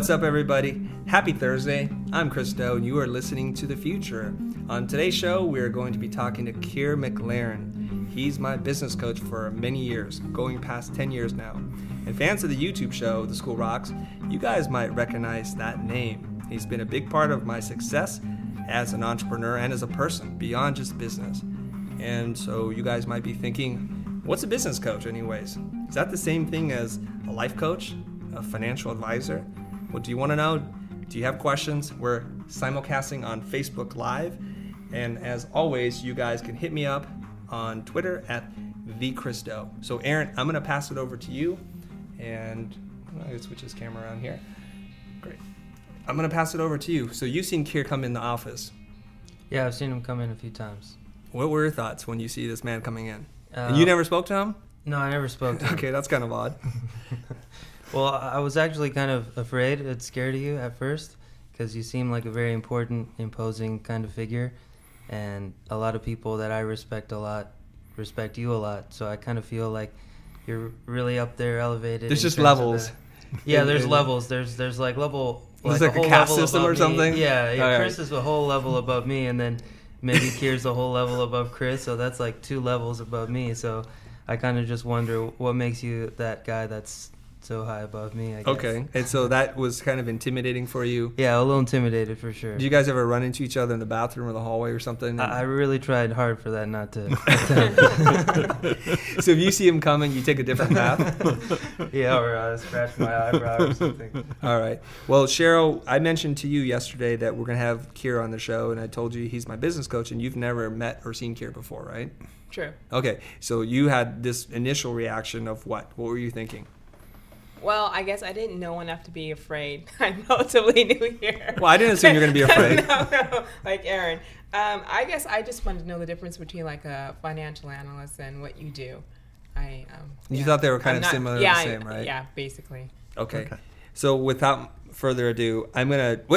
What's up, everybody? Happy Thursday. I'm Cristo, and you are listening to The Future. On today's show, we are going to be talking to Keir McLaren. He's my business coach for many years, going past 10 years now. And fans of the YouTube show, The School Rocks, you guys might recognize that name. He's been a big part of my success as an entrepreneur and as a person, beyond just business. And so you guys might be thinking, what's a business coach anyways? Is that the same thing as a life coach, a financial advisor? What do you want to know? Do you have questions? We're simulcasting on Facebook Live. And as always, you guys can hit me up on Twitter at The Cristo. So Aaron, I'm going to pass it over to you. And I'm going to switch his camera around here. Great. I'm going to pass it over to you. So you've seen Keir come in the office. Yeah, I've seen him come in a few times. What were your thoughts when you see this man coming in? And you never spoke to him? No, I never spoke to him. Okay, that's kind of odd. Well, I was actually kind of afraid. It scared you at first because you seem like a very important, imposing kind of figure. And a lot of people that I respect a lot respect you a lot. So I kind of feel like you're really up there, elevated. There's just levels. Yeah, there's levels. There's like level... There's like a caste system or something? Yeah, Chris is a whole level above me, and then maybe Keir's a whole level above Chris. So that's like two levels above me. So I kind of just wonder what makes you that guy that's... so high above me, I guess. Okay, and so that was kind of intimidating for you? Yeah, a little intimidated for sure. Did you guys ever run into each other in the bathroom or the hallway or something? I really tried hard for that not to. So if you see him coming, you take a different path? Yeah, or scratch my eyebrow or something. All right. Well, Cheryl, I mentioned to you yesterday that we're going to have Keir on the show, and I told you he's my business coach, and you've never met or seen Keir before, right? True. Okay, so you had this initial reaction of what? What were you thinking? Well, I guess I didn't know enough to be afraid. I'm relatively new here. Well, I didn't assume you were going to be afraid. No, like Aaron. I guess I just wanted to know the difference between like a financial analyst and what you do. You thought they were kind of similar, the same, right? Yeah, basically. Okay. So without further ado, let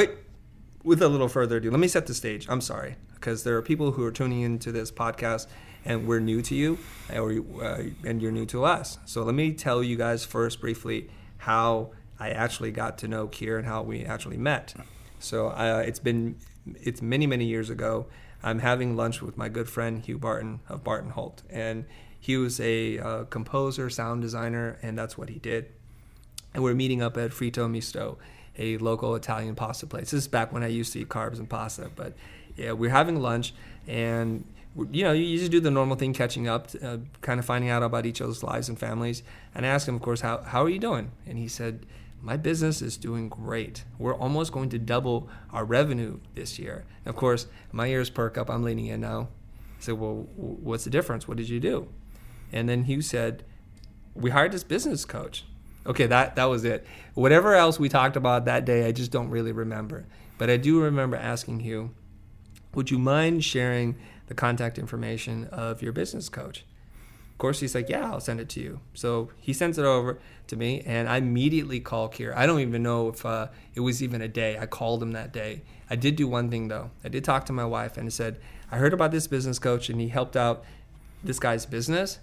me set the stage. I'm sorry, because there are people who are tuning into this podcast and we're new to you, and you're new to us. So let me tell you guys first briefly how I actually got to know Keir and how we actually met. So it's many, many years ago. I'm having lunch with my good friend Hugh Barton of Barton Holt. And he was a composer, sound designer, and that's what he did. And we're meeting up at Frittomisto, a local Italian pasta place. This is back when I used to eat carbs and pasta. But yeah, we're having lunch, and you know, you just do the normal thing, catching up, kind of finding out about each other's lives and families. And I asked him, of course, how are you doing? And he said, my business is doing great. We're almost going to double our revenue this year. And of course, my ears perk up. I'm leaning in now. I said, well, what's the difference? What did you do? And then Hugh said, we hired this business coach. Okay, that was it. Whatever else we talked about that day, I just don't really remember. But I do remember asking Hugh, would you mind sharing the contact information of your business coach? Of course, he's like, yeah, I'll send it to you. So he sends it over to me, and I immediately call Keir. I don't even know if it was even a day. I called him that day. I did do one thing, though. I did talk to my wife, and I said, I heard about this business coach, and he helped out this guy's business.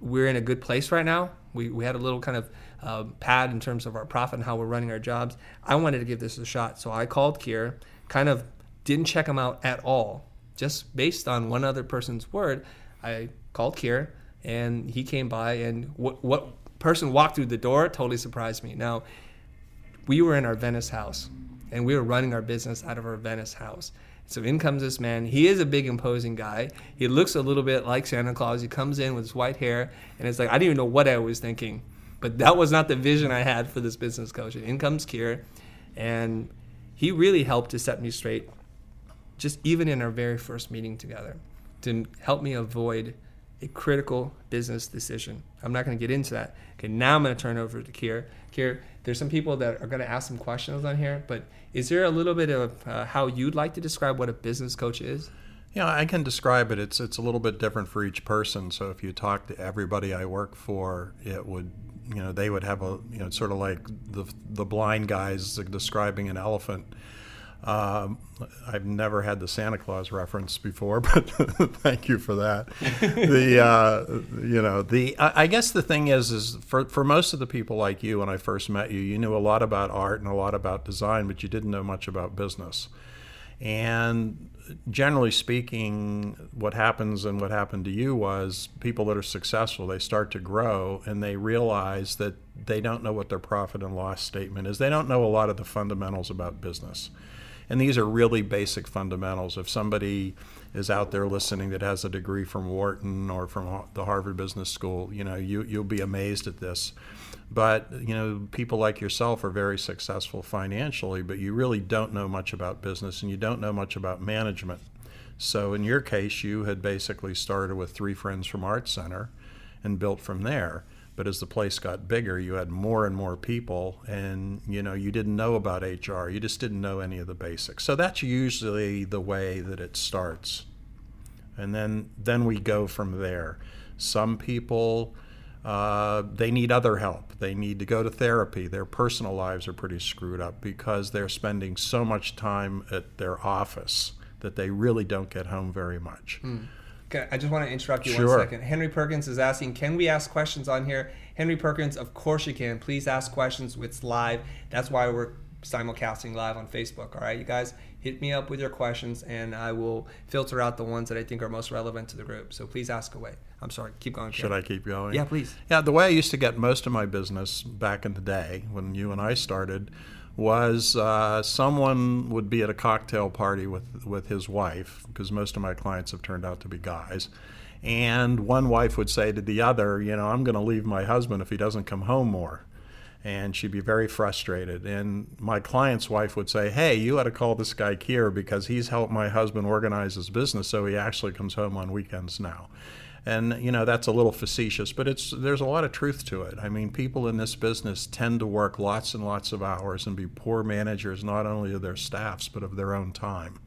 We're in a good place right now. We had a little kind of pad in terms of our profit and how we're running our jobs. I wanted to give this a shot, so I called Keir, kind of didn't check him out at all. Just based on one other person's word, I called Keir, and he came by, and what person walked through the door totally surprised me. Now, we were in our Venice house, and we were running our business out of our Venice house. So in comes this man. He is a big, imposing guy. He looks a little bit like Santa Claus. He comes in with his white hair, and it's like, I didn't even know what I was thinking. But that was not the vision I had for this business coach. And in comes Keir, and he really helped to set me straight, just even in our very first meeting together, to help me avoid a critical business decision. I'm not going to get into that. Okay, now I'm going to turn over to Keir. Keir, there's some people that are going to ask some questions on here, but is there a little bit of how you'd like to describe what a business coach is? Yeah, I can describe it. It's a little bit different for each person. So if you talk to everybody I work for, it would, you know, they would have a, you know, sort of like the blind guys describing an elephant. I've never had the Santa Claus reference before, but thank you for that. I guess the thing is for most of the people like you, when I first met you, you knew a lot about art and a lot about design, but you didn't know much about business. And generally speaking, what happens and what happened to you was people that are successful, they start to grow and they realize that they don't know what their profit and loss statement is. They don't know a lot of the fundamentals about business. And these are really basic fundamentals. If somebody is out there listening that has a degree from Wharton or from the Harvard Business School, you'll be amazed at this. But, people like yourself are very successful financially, but you really don't know much about business and you don't know much about management. So in your case, you had basically started with three friends from Art Center and built from there. But as the place got bigger, you had more and more people, and you didn't know about HR. You just didn't know any of the basics. So that's usually the way that it starts, and then we go from there. Some people they need other help. They need to go to therapy. Their personal lives are pretty screwed up because they're spending so much time at their office that they really don't get home very much. Mm. I just want to interrupt you. Sure. 1 second. Henry Perkins is asking, can we ask questions on here? Henry Perkins, of course you can. Please ask questions. It's live. That's why we're simulcasting live on Facebook. All right, you guys, hit me up with your questions, and I will filter out the ones that I think are most relevant to the group. So please ask away. I'm sorry. Keep going, Karen. Should I keep going? Yeah, please. Yeah, the way I used to get most of my business back in the day when you and I started was someone would be at a cocktail party with his wife, because most of my clients have turned out to be guys, and one wife would say to the other, I'm going to leave my husband if he doesn't come home more. And she'd be very frustrated. And my client's wife would say, hey, you ought to call this guy Keir because he's helped my husband organize his business so he actually comes home on weekends now. And, that's a little facetious, but there's a lot of truth to it. I mean, people in this business tend to work lots and lots of hours and be poor managers, not only of their staffs, but of their own time.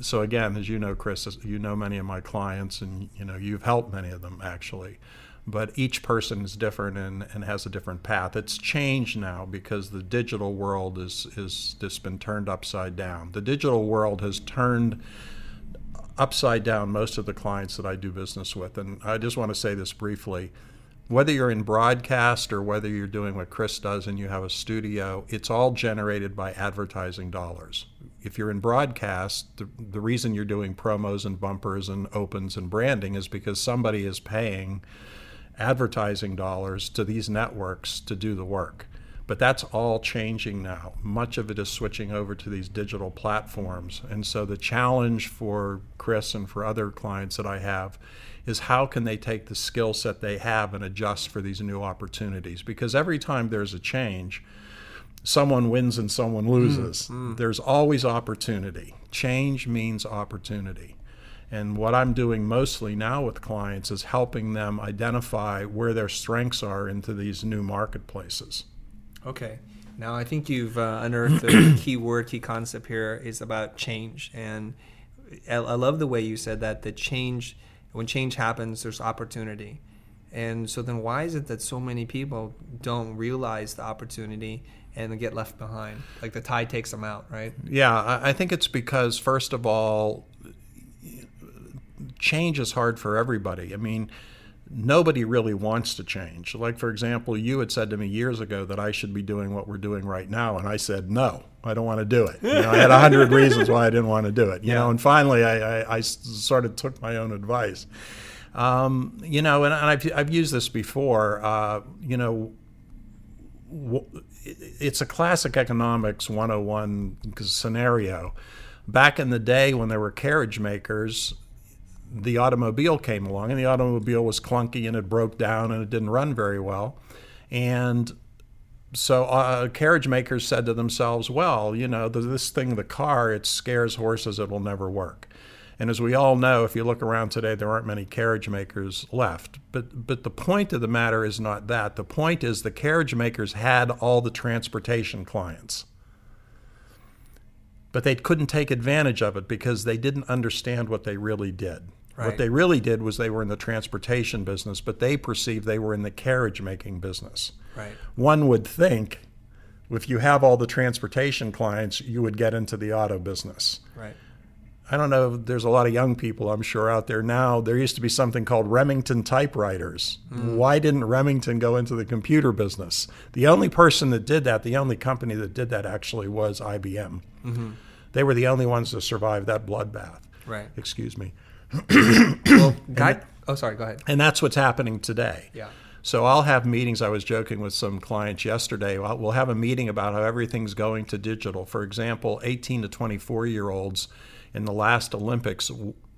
So again, as you know, Chris, you know many of my clients, and, you've helped many of them, actually. But each person is different and has a different path. It's changed now because the digital world is just been turned upside down. The digital world has turned upside down most of the clients that I do business with. And I just want to say this briefly. Whether you're in broadcast or whether you're doing what Chris does and you have a studio, it's all generated by advertising dollars. If you're in broadcast, the reason you're doing promos and bumpers and opens and branding is because somebody is paying advertising dollars to these networks to do the work. But that's all changing now. Much of it is switching over to these digital platforms. And so the challenge for Chris and for other clients that I have is how can they take the skill set they have and adjust for these new opportunities? Because every time there's a change, someone wins and someone loses. Mm-hmm. There's always opportunity. Change means opportunity. And what I'm doing mostly now with clients is helping them identify where their strengths are into these new marketplaces. Okay. Now, I think you've unearthed a key word, key concept here is about change. And I love the way you said that when change happens, there's opportunity. And so then why is it that so many people don't realize the opportunity and get left behind? Like the tide takes them out, right? Yeah. I think it's because, first of all, change is hard for everybody. I mean, nobody really wants to change. Like, for example, you had said to me years ago that I should be doing what we're doing right now. And I said, no, I don't want to do it. I had 100 reasons why I didn't want to do it. And finally, I sort of took my own advice. And I've used this before, it's a classic economics 101 scenario. Back in the day when there were carriage makers, the automobile came along, and the automobile was clunky and it broke down and it didn't run very well. And so carriage makers said to themselves, well, this thing, the car, it scares horses, it will never work. And as we all know, if you look around today, there aren't many carriage makers left. But the point of the matter is not that. The point is the carriage makers had all the transportation clients, but they couldn't take advantage of it because they didn't understand what they really did. Right. What they really did was they were in the transportation business, but they perceived they were in the carriage making business. Right. One would think If you have all the transportation clients, you would get into the auto business. Right. I don't know, there's a lot of young people, I'm sure, out there now. There used to be something called Remington typewriters. Mm. Why didn't Remington go into the computer business? The only person that did that, the only company that did that actually was IBM. Mm-hmm. They were the only ones to survive that bloodbath. Right. Excuse me. Well, sorry, go ahead. And that's what's happening today. Yeah. So I'll have meetings. I was joking with some clients yesterday. We'll have a meeting about how everything's going to digital. For example, 18 to 24-year-olds in the last Olympics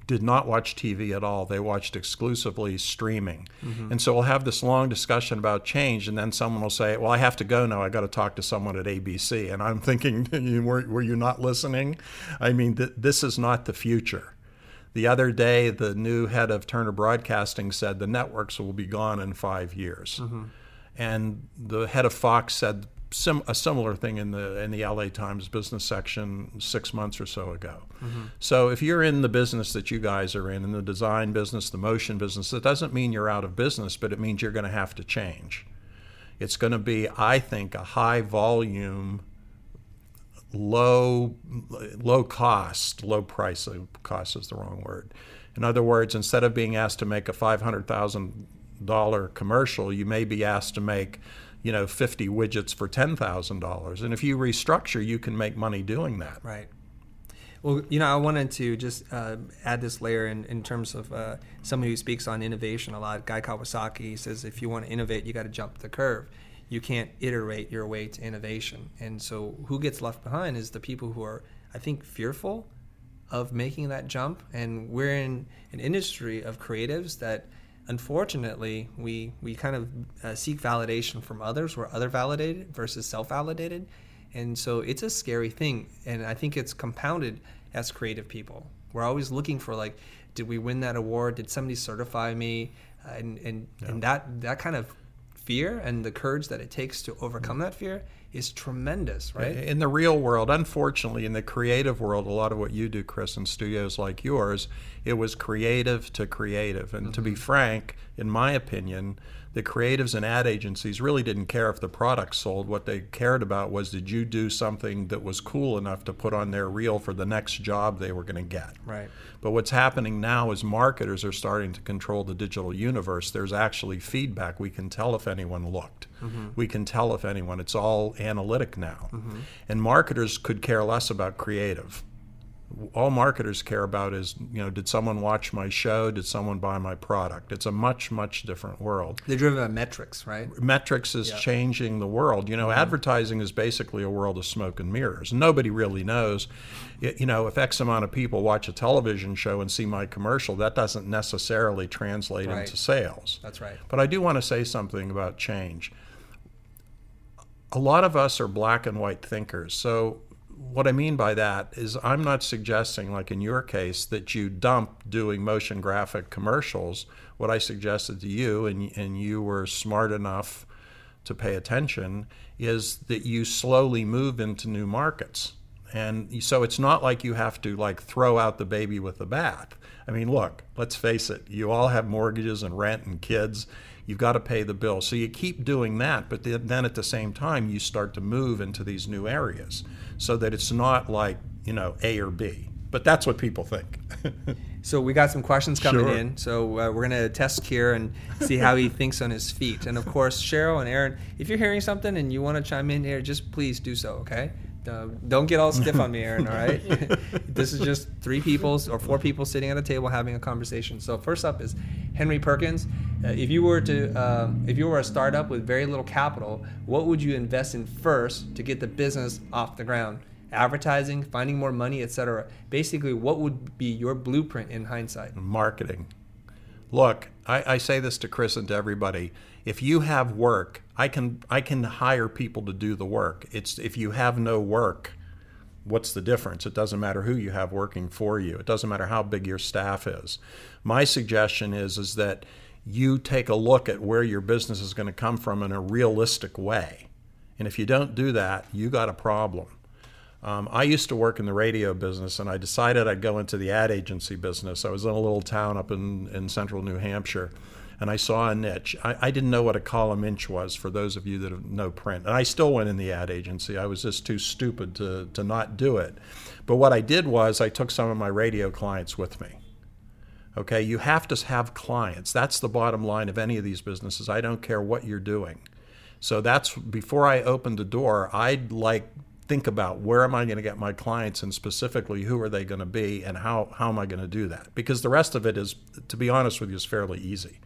did not watch TV at all. They watched exclusively streaming. Mm-hmm. And so we'll have this long discussion about change, and then someone will say, well, I have to go now. I got to talk to someone at ABC. And I'm thinking, were you not listening? I mean, this is not the future. The other day, the new head of Turner Broadcasting said the networks will be gone in 5 years. Mm-hmm. And the head of Fox said a similar thing in the LA Times business section 6 months or so ago. Mm-hmm. So if you're in the business that you guys are in the design business, the motion business, that doesn't mean you're out of business, but it means you're going to have to change. It's going to be, I think, a high volume, low cost, cost is the wrong word. In other words, instead of being asked to make a $500,000 commercial, you may be asked to make 50 widgets for $10,000. And if you restructure, you can make money doing that. Right. Well, I wanted to just add this layer in terms of somebody who speaks on innovation a lot. Guy Kawasaki says, if you want to innovate, you got to jump the curve. You can't iterate your way to innovation. And so who gets left behind is the people who are, I think, fearful of making that jump. And we're in an industry of creatives that, unfortunately, we kind of seek validation from others. We're other validated versus self-validated. And so it's a scary thing. And I think it's compounded as creative people. We're always looking for, did we win that award? Did somebody certify me? And that kind of fear and the courage that it takes to overcome that fear is tremendous, right? In the real world, unfortunately, in the creative world, a lot of what you do, Chris, in studios like yours, it was creative to creative. And mm-hmm. to be frank, in my opinion, the creatives and ad agencies really didn't care if the product sold. What they cared about was, did you do something that was cool enough to put on their reel for the next job they were going to get? Right. But what's happening now is marketers are starting to control the digital universe. There's actually feedback. We can tell if anyone looked. Mm-hmm. We can tell if anyone. It's all analytic now. Mm-hmm. And marketers could care less about creative. All marketers care about is, did someone watch my show? Did someone buy my product? It's a much, much different world. They're driven by metrics, right? Metrics is changing the world. Mm-hmm. Advertising is basically a world of smoke and mirrors. Nobody really knows. If X amount of people watch a television show and see my commercial, that doesn't necessarily translate into sales. That's right. But I do want to say something about change. A lot of us are black and white thinkers. So what I mean by that is I'm not suggesting, like in your case, that you dump doing motion graphic commercials. What I suggested to you, and you were smart enough to pay attention, is that you slowly move into new markets. And so it's not like you have to throw out the baby with the bath. I mean, look, let's face it, you all have mortgages and rent and kids. You've got to pay the bill. So you keep doing that, but then at the same time, you start to move into these new areas so that it's not A or B. But that's what people think. So we got some questions coming in. So we're going to test Keir and see how he thinks on his feet. And, of course, Cheryl and Aaron, if you're hearing something and you want to chime in here, just please do so, okay? Don't get all stiff on me, Aaron, all right? This is just three people or four people sitting at a table having a conversation. So first up is Henry Perkins. If you were a startup with very little capital, what would you invest in first to get the business off the ground? Advertising, finding more money, etc. Basically, what would be your blueprint in hindsight? Marketing. Look, I say this to Chris and to everybody. If you have work, I can hire people to do the work. It's if you have no work, what's the difference? It doesn't matter who you have working for you. It doesn't matter how big your staff is. My suggestion is that you take a look at where your business is going to come from in a realistic way. And if you don't do that, you got a problem. I used to work in the radio business, and I decided I'd go into the ad agency business. I was in a little town up in central New Hampshire. and I saw a niche. I didn't know what a column inch was, for those of you that know print. And I still went in the ad agency. I was just too stupid to not do it. But what I did was I took some of my radio clients with me. Okay, you have to have clients. That's the bottom line of any of these businesses. I don't care what you're doing. So that's, before I opened the door, I'd think about where am I going to get my clients, and specifically who are they going to be, and how am I going to do that? Because the rest of it is, to be honest with you, is fairly easy.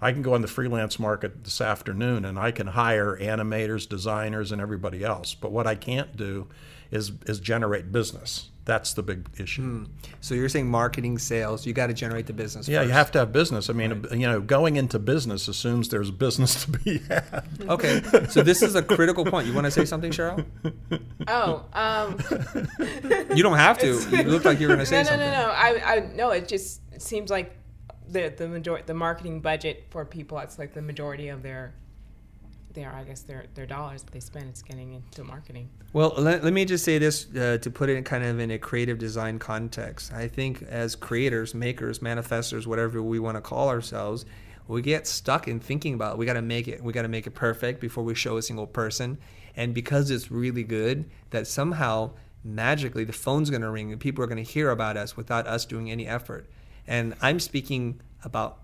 I can go on the freelance market this afternoon and I can hire animators, designers, and everybody else. But what I can't do is generate business. That's the big issue. So you're saying marketing, sales, you got to generate the business first. You have to have business. I mean, right. You know, going into business assumes there's business to be had. Okay, so this is a critical point. You want to say something, Cheryl? You don't have to. You look like you were going to say something. No. No, it just seems like the marketing budget for people, it's like the majority of their dollars that they spend, it's getting into marketing. Well, let me just say this, to put it kind of in a creative design context. I think as creators, makers, manifestors, whatever we want to call ourselves, we get stuck in thinking about it. We got to make it. We got to make it perfect before we show a single person. And because it's really good, that somehow magically the phone's going to ring and people are going to hear about us without us doing any effort. And I'm speaking about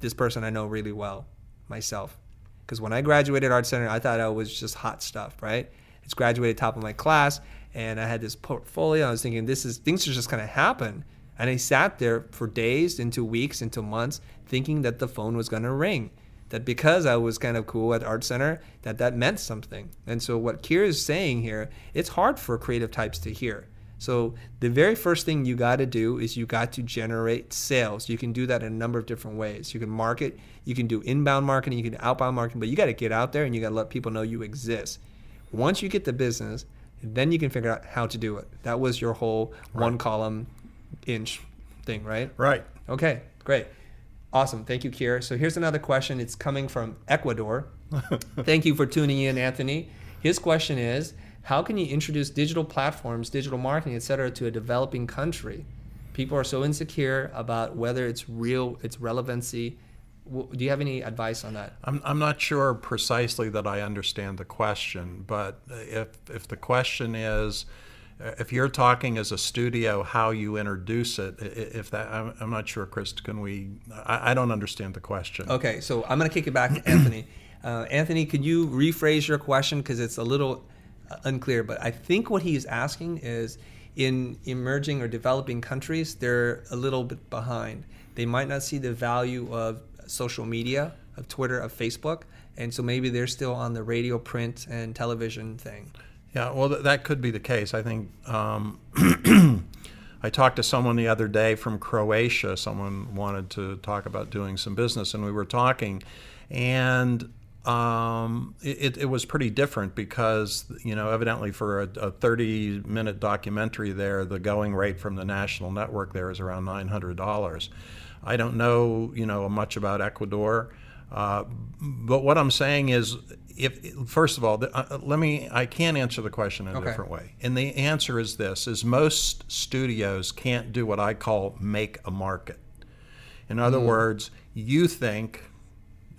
this person I know really well, myself. Because when I graduated Art Center, I thought I was just hot stuff, right? I graduated top of my class, and I had this portfolio. I was thinking, things are just going to happen. And I sat there for days, into weeks, into months, thinking that the phone was going to ring. That because I was kind of cool at Art Center, that meant something. And so what Keir is saying here, it's hard for creative types to hear. So the very first thing you got to do is you got to generate sales. You can do that in a number of different ways. You can market, you can do inbound marketing, you can do outbound marketing, but you got to get out there and you got to let people know you exist. Once you get the business, then you can figure out how to do it. That was your whole one column inch thing, right? Right. Okay, great. Awesome. Thank you, Keir. So here's another question. It's coming from Ecuador. Thank you for tuning in, Anthony. His question is, how can you introduce digital platforms, digital marketing, et cetera, to a developing country? People are so insecure about whether it's real, its relevancy. Do you have any advice on that? I'm not sure precisely that I understand the question, but if the question is, if you're talking as a studio, how you introduce it, if that, I'm not sure, Chris, can we, I don't understand the question. Okay, so I'm gonna kick it back to Anthony. Anthony, could you rephrase your question? Because it's a little unclear, but I think what he's asking is, in emerging or developing countries, they're a little bit behind. They might not see the value of social media, of Twitter, of Facebook, and so maybe they're still on the radio, print, and television thing. Yeah, well, that could be the case. I think I talked to someone the other day from Croatia. Someone wanted to talk about doing some business, and we were talking, and it was pretty different because, you know, evidently for a 30-minute documentary there, the going rate from the national network there is around $900. I don't know, you know, much about Ecuador, but what I'm saying is, first of all, I can answer the question in a different way. And the answer is this, is most studios can't do what I call make a market. In other words, you think,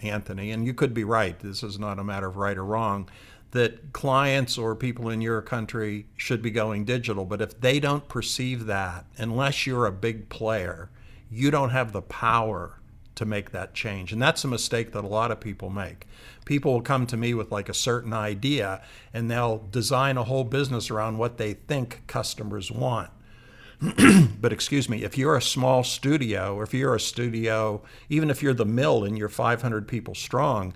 Anthony, and you could be right, this is not a matter of right or wrong, that clients or people in your country should be going digital. But if they don't perceive that, unless you're a big player, you don't have the power to make that change. And that's a mistake that a lot of people make. People will come to me with like a certain idea, and they'll design a whole business around what they think customers want. But excuse me, if you're a small studio, or if you're a studio, even if you're the mill and you're 500 people strong,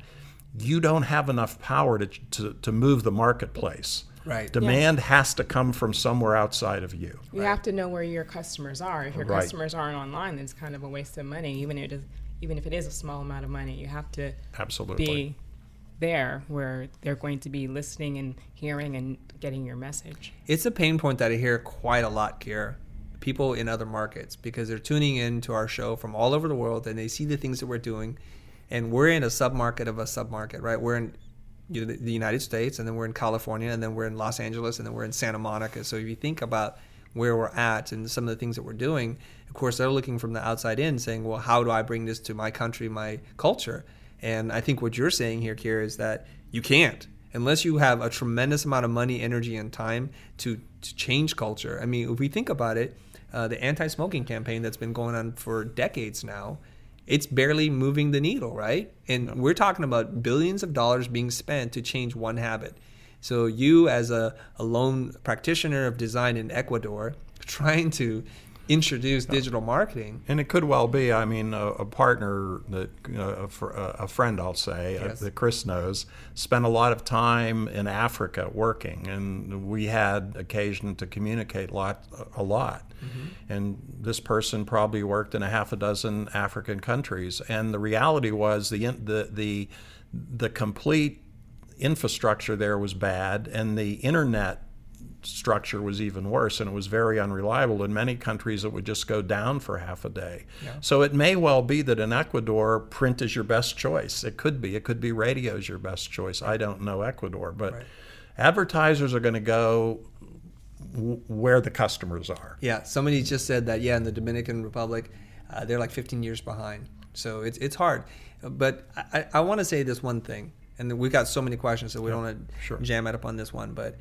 you don't have enough power to move the marketplace. Right. Demand has to come from somewhere outside of you. You have to know where your customers are. If your customers aren't online, then it's kind of a waste of money. Even if it is a small amount of money, you have to be there where they're going to be listening and hearing and getting your message. It's a pain point that I hear quite a lot, Keir. People in other markets, because they're tuning in to our show from all over the world, and they see the things that we're doing, and we're in a submarket of a submarket, right? We're in the United States, and then we're in California, and then we're in Los Angeles, and then we're in Santa Monica. So if you think about where we're at and some of the things that we're doing. Of course, they're looking from the outside in saying, well, how do I bring this to my country, my culture? And I think what you're saying here, Keir, is that you can't. Unless you have a tremendous amount of money, energy, and time to change culture. I mean, if we think about it, the anti-smoking campaign that's been going on for decades now, it's barely moving the needle, right? And we're talking about billions of dollars being spent to change one habit. So you, as a lone practitioner of design in Ecuador, trying to introduce digital marketing. And it could well be, I mean, a partner, that a friend, I'll say, yes, that Chris knows, spent a lot of time in Africa working, and we had occasion to communicate a lot. Mm-hmm. And this person probably worked in half a dozen African countries, and the reality was the complete infrastructure there was bad, and the internet structure was even worse, and it was very unreliable. In many countries, it would just go down for half a day. Yeah. So it may well be that in Ecuador, print is your best choice. It could be. It could be radio is your best choice. I don't know Ecuador, but advertisers are going to go where the customers are. Yeah, somebody just said that, in the Dominican Republic, they're like 15 years behind. So it's hard. But I want to say this one thing, and we've got so many questions, so we don't want to jam it up on this one, but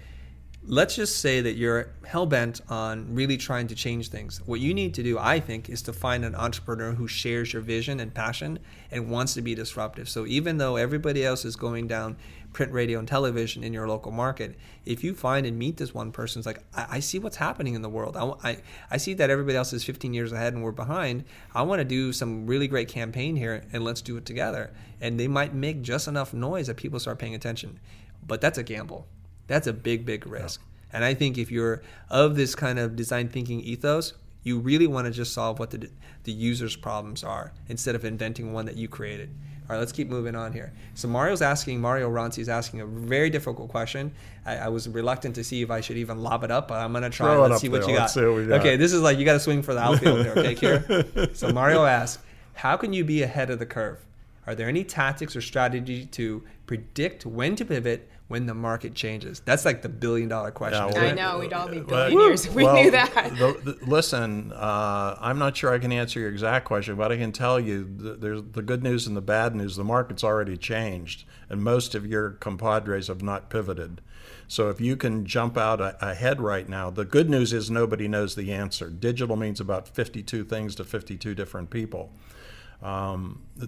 let's just say that you're hell-bent on really trying to change things. What you need to do, I think, is to find an entrepreneur who shares your vision and passion and wants to be disruptive. So even though everybody else is going down print, radio, and television in your local market, if you find and meet this one person, it's like, I see what's happening in the world. I see that everybody else is 15 years ahead and we're behind. I want to do some really great campaign here, and let's do it together. And they might make just enough noise that people start paying attention. But that's a gamble. That's a big, big risk. Yeah. And I think if you're of this kind of design thinking ethos, you really want to just solve what the user's problems are instead of inventing one that you created. All right, let's keep moving on here. So Mario Ronzi is asking a very difficult question. I was reluctant to see if I should even lob it up, but I'm going to try. Let's see what you got. Okay, this is like you got to swing for the outfield there, okay, Keir? So Mario asks, how can you be ahead of the curve? Are there any tactics or strategy to predict when to pivot when the market changes? That's like the billion-dollar question. Yeah, I know, we'd all be billionaires if we knew that. Listen, I'm not sure I can answer your exact question, but I can tell you there's the good news and the bad news. The market's already changed, and most of your compadres have not pivoted. So if you can jump out ahead right now, the good news is nobody knows the answer. Digital means about 52 things to 52 different people.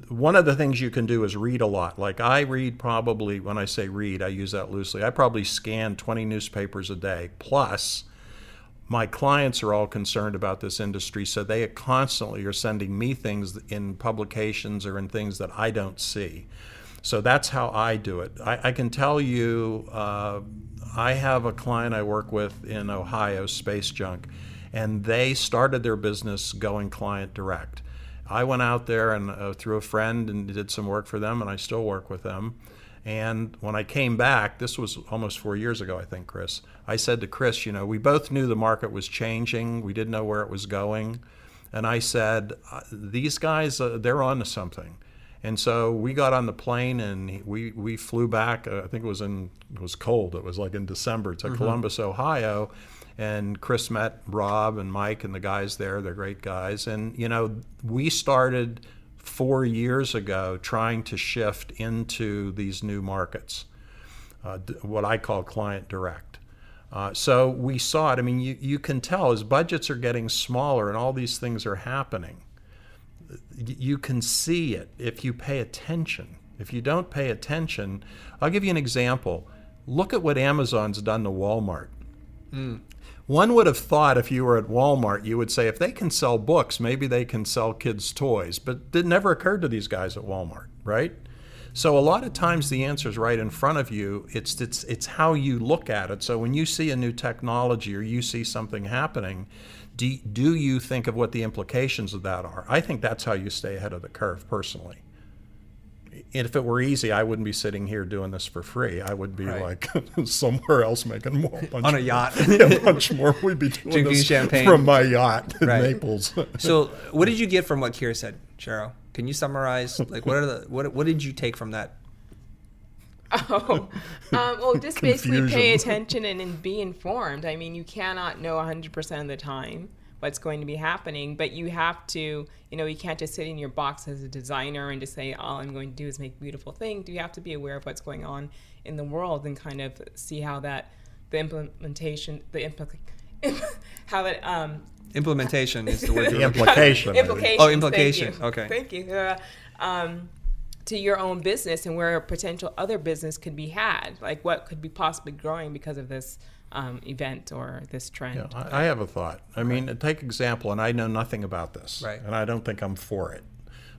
One of the things you can do is read a lot. Like I read probably, when I say read, I use that loosely. I probably scan 20 newspapers a day. Plus, my clients are all concerned about this industry, so they constantly are sending me things in publications or in things that I don't see. So that's how I do it. I can tell you, I have a client I work with in Ohio, Space Junk, and they started their business going client direct. I went out there and through a friend and did some work for them, and I still work with them. And when I came back, this was almost 4 years ago, I think, Chris, I said to Chris, we both knew the market was changing. We didn't know where it was going. And I said, these guys, they're on to something. And so we got on the plane and we flew back. I think it was cold. It was like in December to Columbus, Ohio. And Chris met Rob and Mike and the guys there. They're great guys. And, we started 4 years ago trying to shift into these new markets, what I call client direct. So we saw it. I mean, you can tell as budgets are getting smaller and all these things are happening, you can see it if you pay attention. If you don't pay attention, I'll give you an example. Look at what Amazon's done to Walmart. Mm. One would have thought if you were at Walmart, you would say, if they can sell books, maybe they can sell kids' toys. But it never occurred to these guys at Walmart, right? So a lot of times the answer is right in front of you. It's how you look at it. So when you see a new technology or you see something happening, do you think of what the implications of that are? I think that's how you stay ahead of the curve, personally. And if it were easy, I wouldn't be sitting here doing this for free. I would be somewhere else making more. On a yacht. A bunch more. We'd be doing drinking this champagne from my yacht in Naples. So what did you get from what Keir said, Cheryl? Can you summarize, what did you take from that? Oh, well, just basically pay attention and be informed. I mean, you cannot know 100% of the time what's going to be happening, but you have to, you know, you can't just sit in your box as a designer and just say, all I'm going to do is make beautiful things. You have to be aware of what's going on in the world and kind of see how that, the implementation, the how it, implementation is the word. The implication. Oh, implication. Thank okay. Thank you. To your own business and where a potential other business could be had, like what could be possibly growing because of this event or this trend. Yeah, I have a thought. I mean, right. Take example, and I know nothing about this, right. And I don't think I'm for it,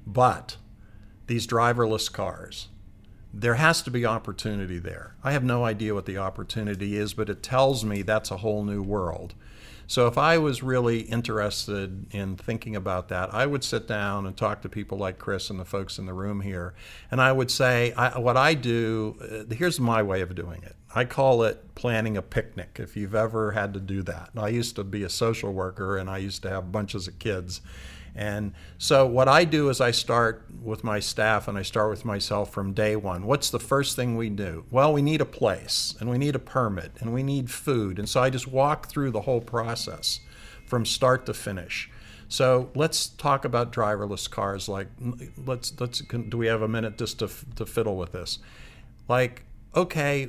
but these driverless cars, there has to be opportunity there. I have no idea what the opportunity is, but it tells me that's a whole new world. So if I was really interested in thinking about that, I would sit down and talk to people like Chris and the folks in the room here. And I would say, what I do, here's my way of doing it. I call it planning a picnic, if you've ever had to do that. I used to be a social worker, and I used to have bunches of kids. And so what I do is I start with my staff and I start with myself from day one. What's the first thing we do? Well, we need a place and we need a permit and we need food. And so I just walk through the whole process from start to finish. So let's talk about driverless cars. Like, let's do we have a minute just to fiddle with this? Like, okay,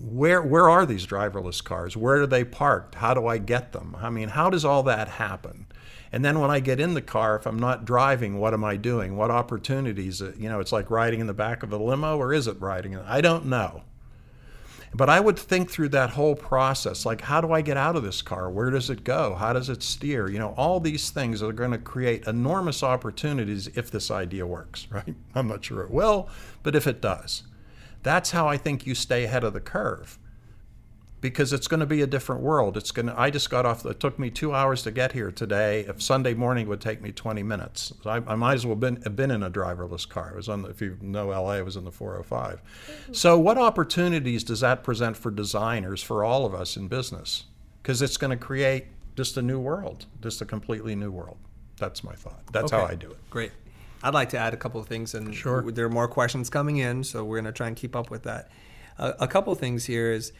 where are these driverless cars? Where are they parked? How do I get them? I mean, how does all that happen? And then when I get in the car, if I'm not driving, what am I doing? What opportunities? You know, it's like riding in the back of a limo, or is it riding? I don't know. But I would think through that whole process, like, how do I get out of this car? Where does it go? How does it steer? You know, all these things are going to create enormous opportunities if this idea works, right? I'm not sure it will, but if it does, that's how I think you stay ahead of the curve. Because it's going to be a different world. It's going to, I just got off, it took me 2 hours to get here today. If Sunday morning would take me 20 minutes. I might as well have been in a driverless car. It was on the, if you know LA, it was in the 405. Mm-hmm. So what opportunities does that present for designers, for all of us in business? Because it's going to create just a new world, just a completely new world. That's my thought. That's okay. How I do it. Great. I'd like to add a couple of things, and sure. There are more questions coming in, so we're going to try and keep up with that. A couple things here is,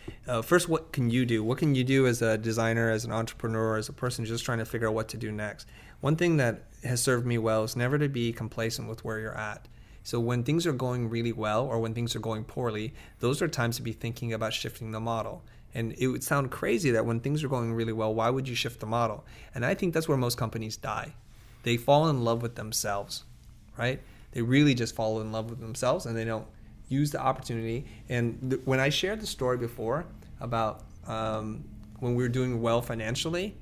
first, what can you do? What can you do as a designer, as an entrepreneur, as a person just trying to figure out what to do next? One thing that has served me well is never to be complacent with where you're at. So when things are going really well or when things are going poorly, those are times to be thinking about shifting the model. And it would sound crazy that when things are going really well, why would you shift the model? And I think that's where most companies die. They fall in love with themselves, right? They really just fall in love with themselves, and they don't use the opportunity. And when I shared the story before about when we were doing well financially,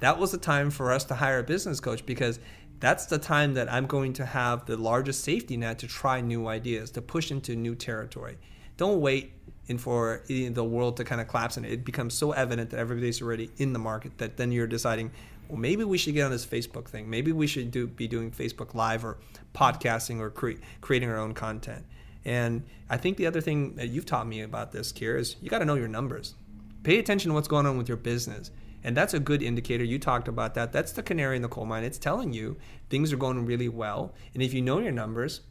that was the time for us to hire a business coach, because that's the time that I'm going to have the largest safety net to try new ideas, to push into new territory. Don't wait and for the world to kind of collapse and it becomes so evident that everybody's already in the market that then you're deciding, well, maybe we should get on this Facebook thing. Maybe we should be doing Facebook Live or podcasting or creating our own content. And I think the other thing that you've taught me about this, Keir, is you got to know your numbers. Pay attention to what's going on with your business. And that's a good indicator. You talked about that. That's the canary in the coal mine. It's telling you things are going really well. And if you know your numbers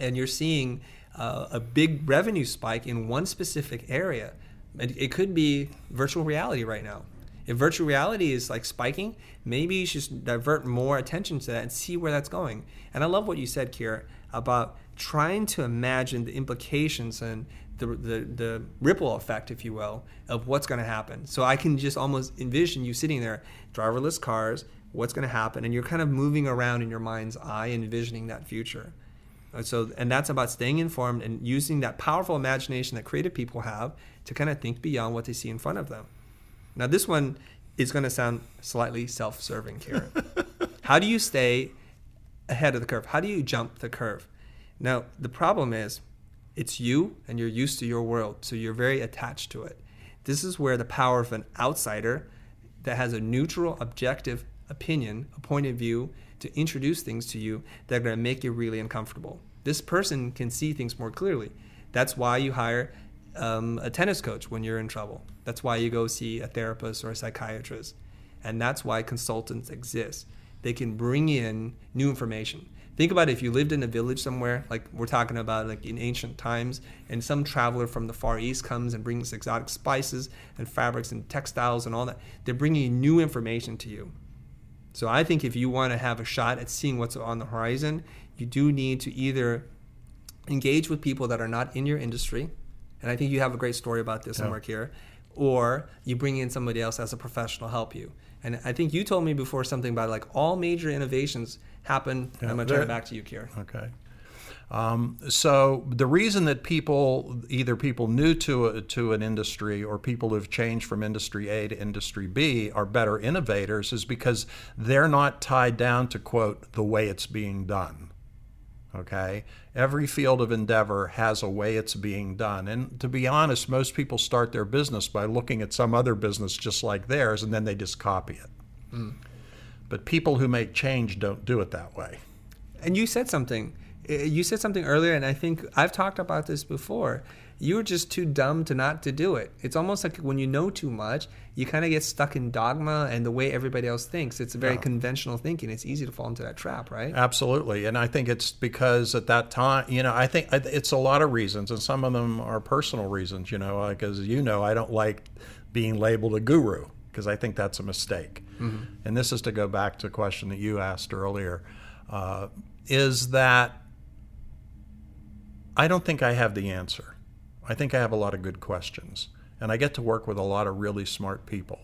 and you're seeing a big revenue spike in one specific area, it could be virtual reality right now. If virtual reality is like spiking, maybe you should divert more attention to that and see where that's going. And I love what you said, Keir, about trying to imagine the implications and the ripple effect, if you will, of what's going to happen. So I can just almost envision you sitting there, driverless cars, what's going to happen, and you're kind of moving around in your mind's eye and envisioning that future. And that's about staying informed and using that powerful imagination that creative people have to kind of think beyond what they see in front of them. Now, this one is going to sound slightly self-serving, Keir. How do you stay ahead of the curve? How do you jump the curve? Now, the problem is it's you and you're used to your world, so you're very attached to it. This is where the power of an outsider that has a neutral, objective opinion, a point of view, to introduce things to you that are going to make you really uncomfortable. This person can see things more clearly. That's why you hire a tennis coach when you're in trouble. That's why you go see a therapist or a psychiatrist. And that's why consultants exist. They can bring in new information. Think about it, if you lived in a village somewhere, like we're talking about like in ancient times, and some traveler from the Far East comes and brings exotic spices and fabrics and textiles and all that, they're bringing new information to you. So I think if you want to have a shot at seeing what's on the horizon, you do need to either engage with people that are not in your industry, and I think you have a great story about this somewhere here, or you bring in somebody else as a professional to help you. And I think you told me before something about like all major innovations happen. Yeah, I'm going to turn it back to you, Keir. Okay. So the reason that people, either people new to an industry or people who've changed from industry A to industry B are better innovators is because they're not tied down to, quote, the way it's being done. Okay, every field of endeavor has a way it's being done. And to be honest, most people start their business by looking at some other business just like theirs, and then they just copy it. Mm. But people who make change don't do it that way. And you said something. You said something earlier, and I think I've talked about this before. You're just too dumb to not to do it. It's almost like when you know too much, you kind of get stuck in dogma and the way everybody else thinks. It's a very conventional thinking. It's easy to fall into that trap, right? Absolutely. And I think it's because at that time, you know, I think it's a lot of reasons, and some of them are personal reasons, you know, like, as you know, I don't like being labeled a guru because I think that's a mistake. Mm-hmm. And this is to go back to a question that you asked earlier, is that I don't think I have the answer. I think I have a lot of good questions, and I get to work with a lot of really smart people.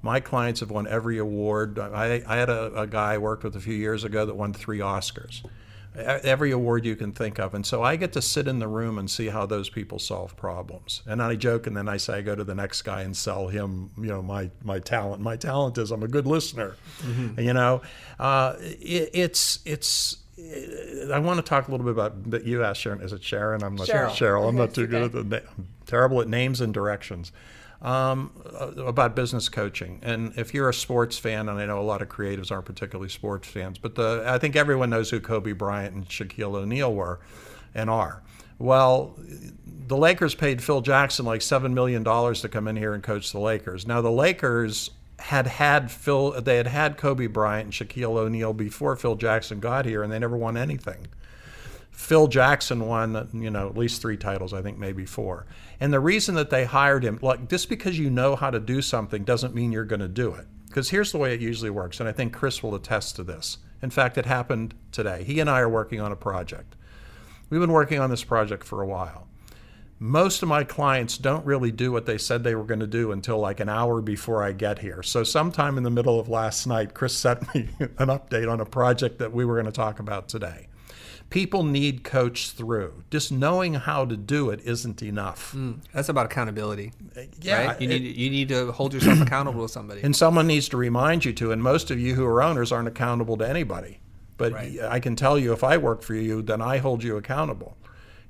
My clients have won every award. I had a guy I worked with a few years ago that won 3 Oscars. Every award you can think of. And so I get to sit in the room and see how those people solve problems. And I joke, and then I say I go to the next guy and sell him, you know, my talent. My talent is I'm a good listener. Mm-hmm. You know, it's I want to talk a little bit about that. You asked Sharon. Is it Sharon? I'm not Cheryl. Sure. Cheryl. Okay, I'm not too good at the. I'm terrible at names and directions. About business coaching, and if you're a sports fan, and I know a lot of creatives aren't particularly sports fans, but I think everyone knows who Kobe Bryant and Shaquille O'Neal were, and are. Well, the Lakers paid Phil Jackson like $7 million to come in here and coach the Lakers. Now the Lakers had had Kobe Bryant and Shaquille O'Neal before Phil Jackson got here, and they never won anything. Phil Jackson won, you know, at least 3 titles, I think maybe 4. And the reason that they hired him, like, just because you know how to do something doesn't mean you're going to do it. Because here's the way it usually works, and I think Chris will attest to this. In fact, it happened today. He and I are working on a project. We've been working on this project for a while. Most of my clients don't really do what they said they were going to do until like an hour before I get here. So sometime in the middle of last night, Chris sent me an update on a project that we were going to talk about today. People need coached through. Just knowing how to do it isn't enough. That's about accountability. Yeah, right? You need to hold yourself accountable to somebody. And someone needs to remind you to, and most of you who are owners aren't accountable to anybody. But right. I can tell you, if I work for you, then I hold you accountable.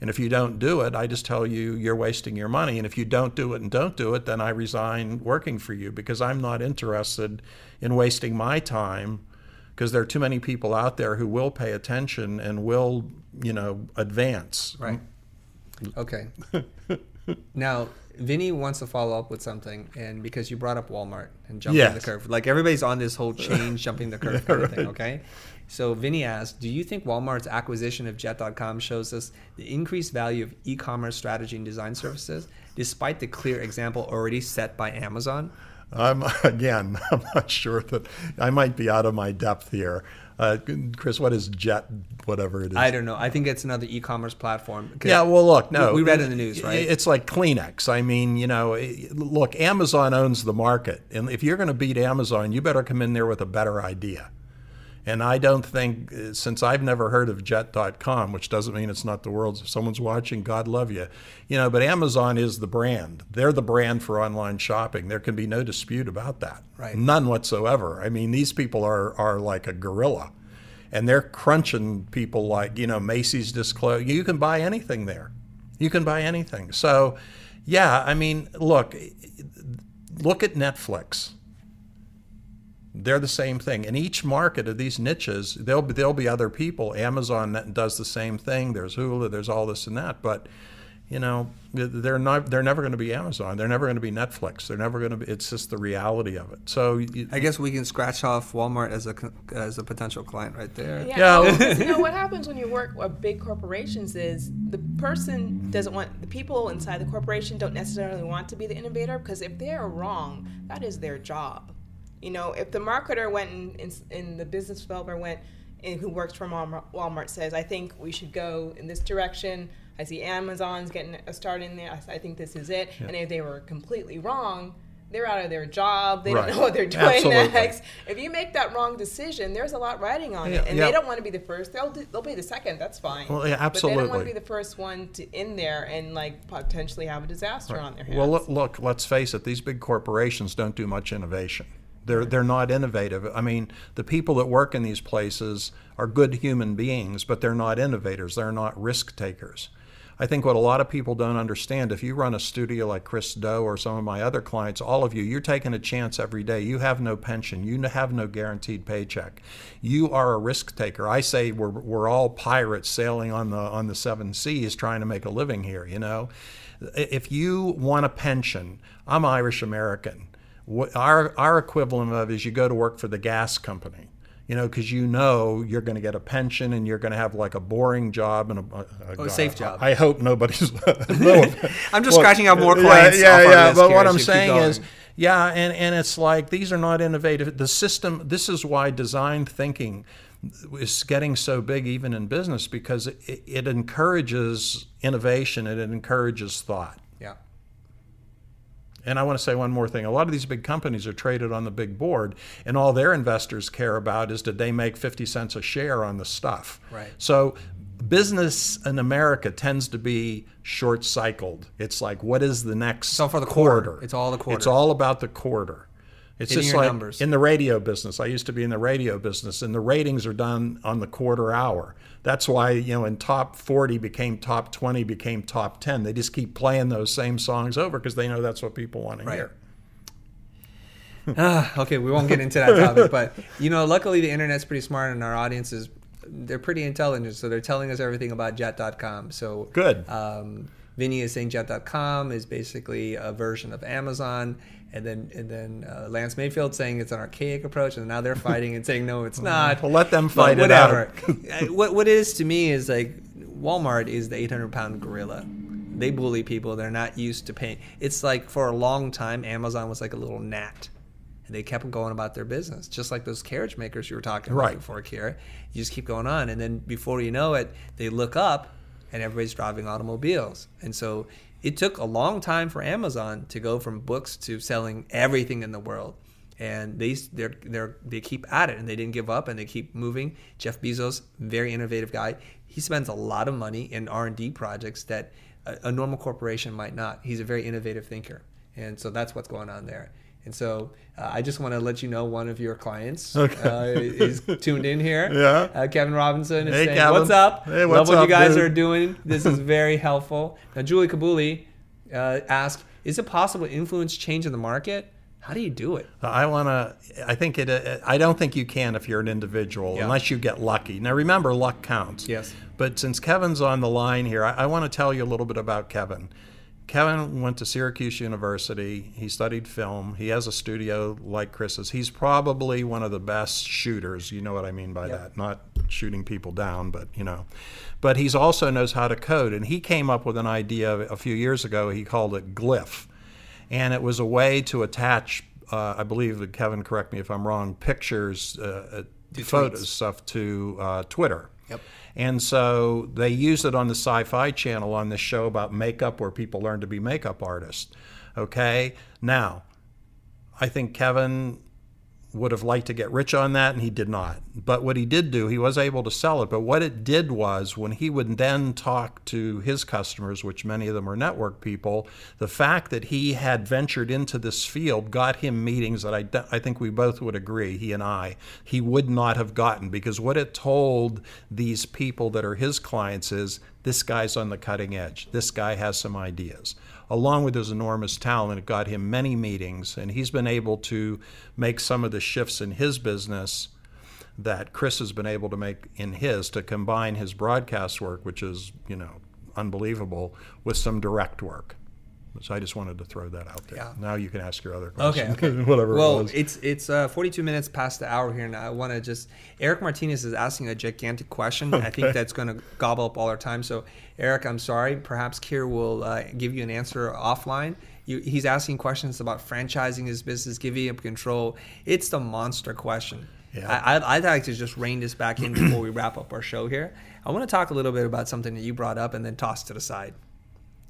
And if you don't do it, I just tell you you're wasting your money. And if you don't do it, then I resign working for you, because I'm not interested in wasting my time, because there are too many people out there who will pay attention and will, you know, advance. Right. Okay. Now, Vinny wants to follow up with something, and because you brought up Walmart and jumping the curve. Like, everybody's on this whole change, jumping the curve kind of thing, okay? So Vinny asked, do you think Walmart's acquisition of Jet.com shows us the increased value of e-commerce strategy and design services, despite the clear example already set by Amazon? I'm not sure that I might be out of my depth here. Chris, what is Jet, whatever it is? I don't know. I think it's another e-commerce platform. Yeah, well, look, no. We read in the news, right? It's like Kleenex. I mean, you know, look, Amazon owns the market. And if you're going to beat Amazon, you better come in there with a better idea. And I don't think, since I've never heard of Jet.com, which doesn't mean it's not the world's, if someone's watching, God love you. You know, but Amazon is the brand. They're the brand for online shopping. There can be no dispute about that. Right. None whatsoever. I mean, these people are like a gorilla. And they're crunching people like, you know, Macy's just closed. You can buy anything there. You can buy anything. So, yeah, I mean, look at Netflix. They're the same thing. In each market of these niches, there'll be other people. Amazon does the same thing. There's Hulu. There's all this and that. But you know, they're never going to be Amazon. They're never going to be Netflix. They're never going to be. It's just the reality of it. So I guess we can scratch off Walmart as a potential client right there. Yeah. You know what happens when you work with big corporations is the person doesn't want the people inside the corporation don't necessarily want to be the innovator, because if they are wrong, that is their job. You know, if the marketer went and the business developer went and who works for Walmart says, I think we should go in this direction. I see Amazon's getting a start in there. I think this is it. Yeah. And if they were completely wrong, they're out of their job. They don't know what they're doing next. If you make that wrong decision, there's a lot riding on it. And they don't want to be the first. They'll be the second. That's fine. Well, yeah, absolutely. But they don't want to be the first one to in there and like potentially have a disaster on their hands. Well, look, let's face it. These big corporations don't do much innovation. They're not innovative. I mean, the people that work in these places are good human beings, but they're not innovators. They're not risk takers. I think what a lot of people don't understand, if you run a studio like Chris Doe or some of my other clients, all of you, you're taking a chance every day. You have no pension. You have no guaranteed paycheck. You are a risk taker. I say we're all pirates sailing on the seven seas trying to make a living here, you know. If you want a pension, I'm Irish American. What our equivalent of is you go to work for the gas company. You know, because you know you're going to get a pension and you're going to have like a boring job and a safe job. I hope nobody's. I'm just scratching out more clients. Yeah. But what I'm saying is, and it's like these are not innovative. The system. This is why design thinking is getting so big, even in business, because it encourages innovation and it encourages thought. Yeah. And I want to say one more thing. A lot of these big companies are traded on the big board, and all their investors care about is did they make 50 cents a share on the stuff. Right. So business in America tends to be short-cycled. It's like, what is the next quarter? It's all the quarter. It's all about the quarter. It's just like numbers. In the radio business. I used to be in the radio business, and the ratings are done on the quarter hour. That's why, you know, in top 40 became top 20, became top 10. They just keep playing those same songs over because they know that's what people want to hear. Okay, we won't get into that topic, but, you know, luckily the internet's pretty smart, and our audience is, they're pretty intelligent, so they're telling us everything about Jet.com. So good. Vinny is saying Jet.com is basically a version of Amazon. And then Lance Mayfield saying it's an archaic approach, and now they're fighting and saying no, it's not. Well, let them fight it out. What it is to me is like Walmart is the 800-pound gorilla. They bully people. They're not used to paying. It's like for a long time, Amazon was like a little gnat, and they kept going about their business, just like those carriage makers you were talking about before, Keir. You just keep going on, and then before you know it, they look up, and everybody's driving automobiles, and so. It took a long time for Amazon to go from books to selling everything in the world, and they keep at it, and they didn't give up, and they keep moving. Jeff Bezos, very innovative guy, he spends a lot of money in R&D projects that a normal corporation might not. He's a very innovative thinker, and so that's what's going on there. And so I just want to let you know one of your clients is tuned in here. Kevin Robinson is saying, Kevin. What's up? Hey, what's up, love what you guys are doing. This is very helpful. Now, Julie Kabuli asked, is it possible to influence change in the market? How do you do it? I don't think you can if you're an individual unless you get lucky. Now, remember, luck counts. Yes. But since Kevin's on the line here, I want to tell you a little bit about Kevin. Kevin went to Syracuse University. He studied film. He has a studio like Chris's. He's probably one of the best shooters. You know what I mean by that. Not shooting people down, but you know. But he also knows how to code. And he came up with an idea a few years ago. He called it Glyph. And it was a way to attach, I believe, that Kevin, correct me if I'm wrong, pictures, photos, stuff to Twitter. Yep. And so they used it on the Sci-Fi Channel on this show about makeup where people learn to be makeup artists. Okay, now, I think Kevin would have liked to get rich on that, and he did not. But what he did do, he was able to sell it. But what it did was when he would then talk to his customers, which many of them were network people, the fact that he had ventured into this field got him meetings that I think we both would agree, he and I, he would not have gotten. Because what it told these people that are his clients is, this guy's on the cutting edge. This guy has some ideas. Along with his enormous talent, it got him many meetings, and he's been able to make some of the shifts in his business that Chris has been able to make in his, to combine his broadcast work, which is, you know, unbelievable with some direct work. So I just wanted to throw that out there. Yeah. Now you can ask your other question. Okay. Whatever. Well, it's 42 minutes past the hour here, and I want to just Eric Martinez is asking a gigantic question. Okay. I think that's going to gobble up all our time. So Eric, I'm sorry. Perhaps Keir will give you an answer offline. He's asking questions about franchising his business, giving up control. It's the monster question. Yeah. I'd like to just rein this back in before we wrap up our show here. I want to talk a little bit about something that you brought up and then toss to the side.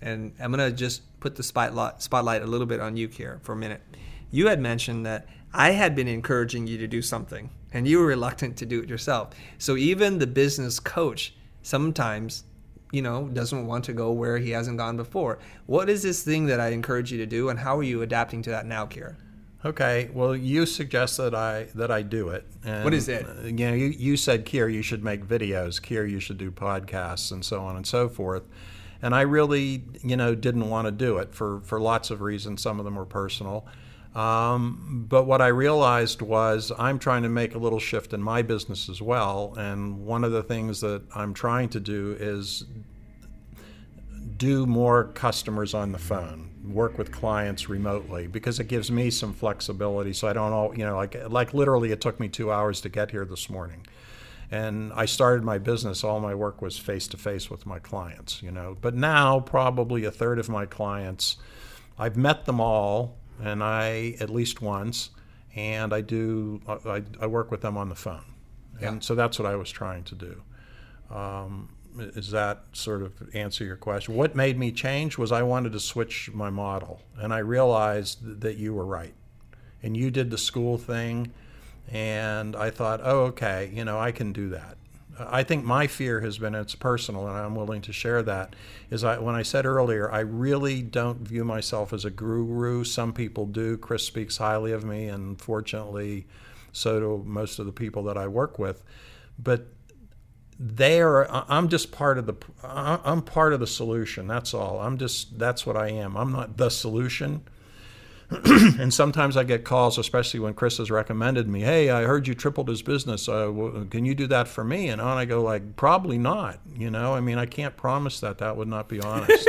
And I'm going to just put the spotlight a little bit on you, Keir, for a minute. You had mentioned that I had been encouraging you to do something, and you were reluctant to do it yourself. So even the business coach sometimes, you know, doesn't want to go where he hasn't gone before. What is this thing that I encourage you to do, and how are you adapting to that now, Keir? Okay, well, you suggest that I do it. And, what is it? You know, you said, Keir, you should make videos. Keir, you should do podcasts, and so on and so forth. And I really, you know, didn't want to do it for lots of reasons. Some of them were personal. But what I realized was I'm trying to make a little shift in my business as well. And one of the things that I'm trying to do is do more customers on the phone, work with clients remotely, because it gives me some flexibility. So I don't all, you know, like literally it took me 2 hours to get here this morning. And I started my business, all my work was face-to-face with my clients, you know. But now probably a third of my clients, I've met them all, and I at least once, and I work with them on the phone. Yeah. And so that's what I was trying to do. Does that sort of answer your question? What made me change was I wanted to switch my model, and I realized that you were right. And you did the school thing. And I thought, oh, okay, you know, I can do that. I think my fear has been, it's personal, and I'm willing to share that, is when I said earlier, I really don't view myself as a guru. Some people do. Chris speaks highly of me, and fortunately, so do most of the people that I work with. But I'm just part of the solution. That's all. That's what I am. I'm not the solution. And sometimes I get calls, especially when Chris has recommended me, hey, I heard you tripled his business. Can you do that for me? And I go like, probably not. You know, I mean, I can't promise that. That would not be honest.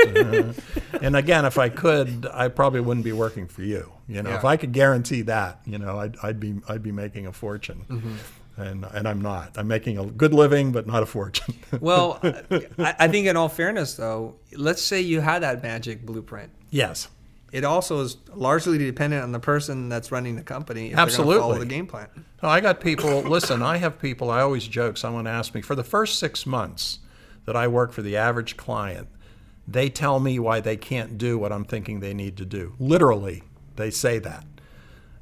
And again, if I could, I probably wouldn't be working for you. You know, yeah. If I could guarantee that, you know, I'd be making a fortune. Mm-hmm. And I'm not. I'm making a good living, but not a fortune. Well, I think in all fairness, though, let's say you had that magic blueprint. Yes. It also is largely dependent on the person that's running the company if Absolutely. They're going to follow the game plan. No, I got people, listen, I have people, I always joke, someone asked me, for the first 6 months that I work for the average client, they tell me why they can't do what I'm thinking they need to do. Literally, they say that.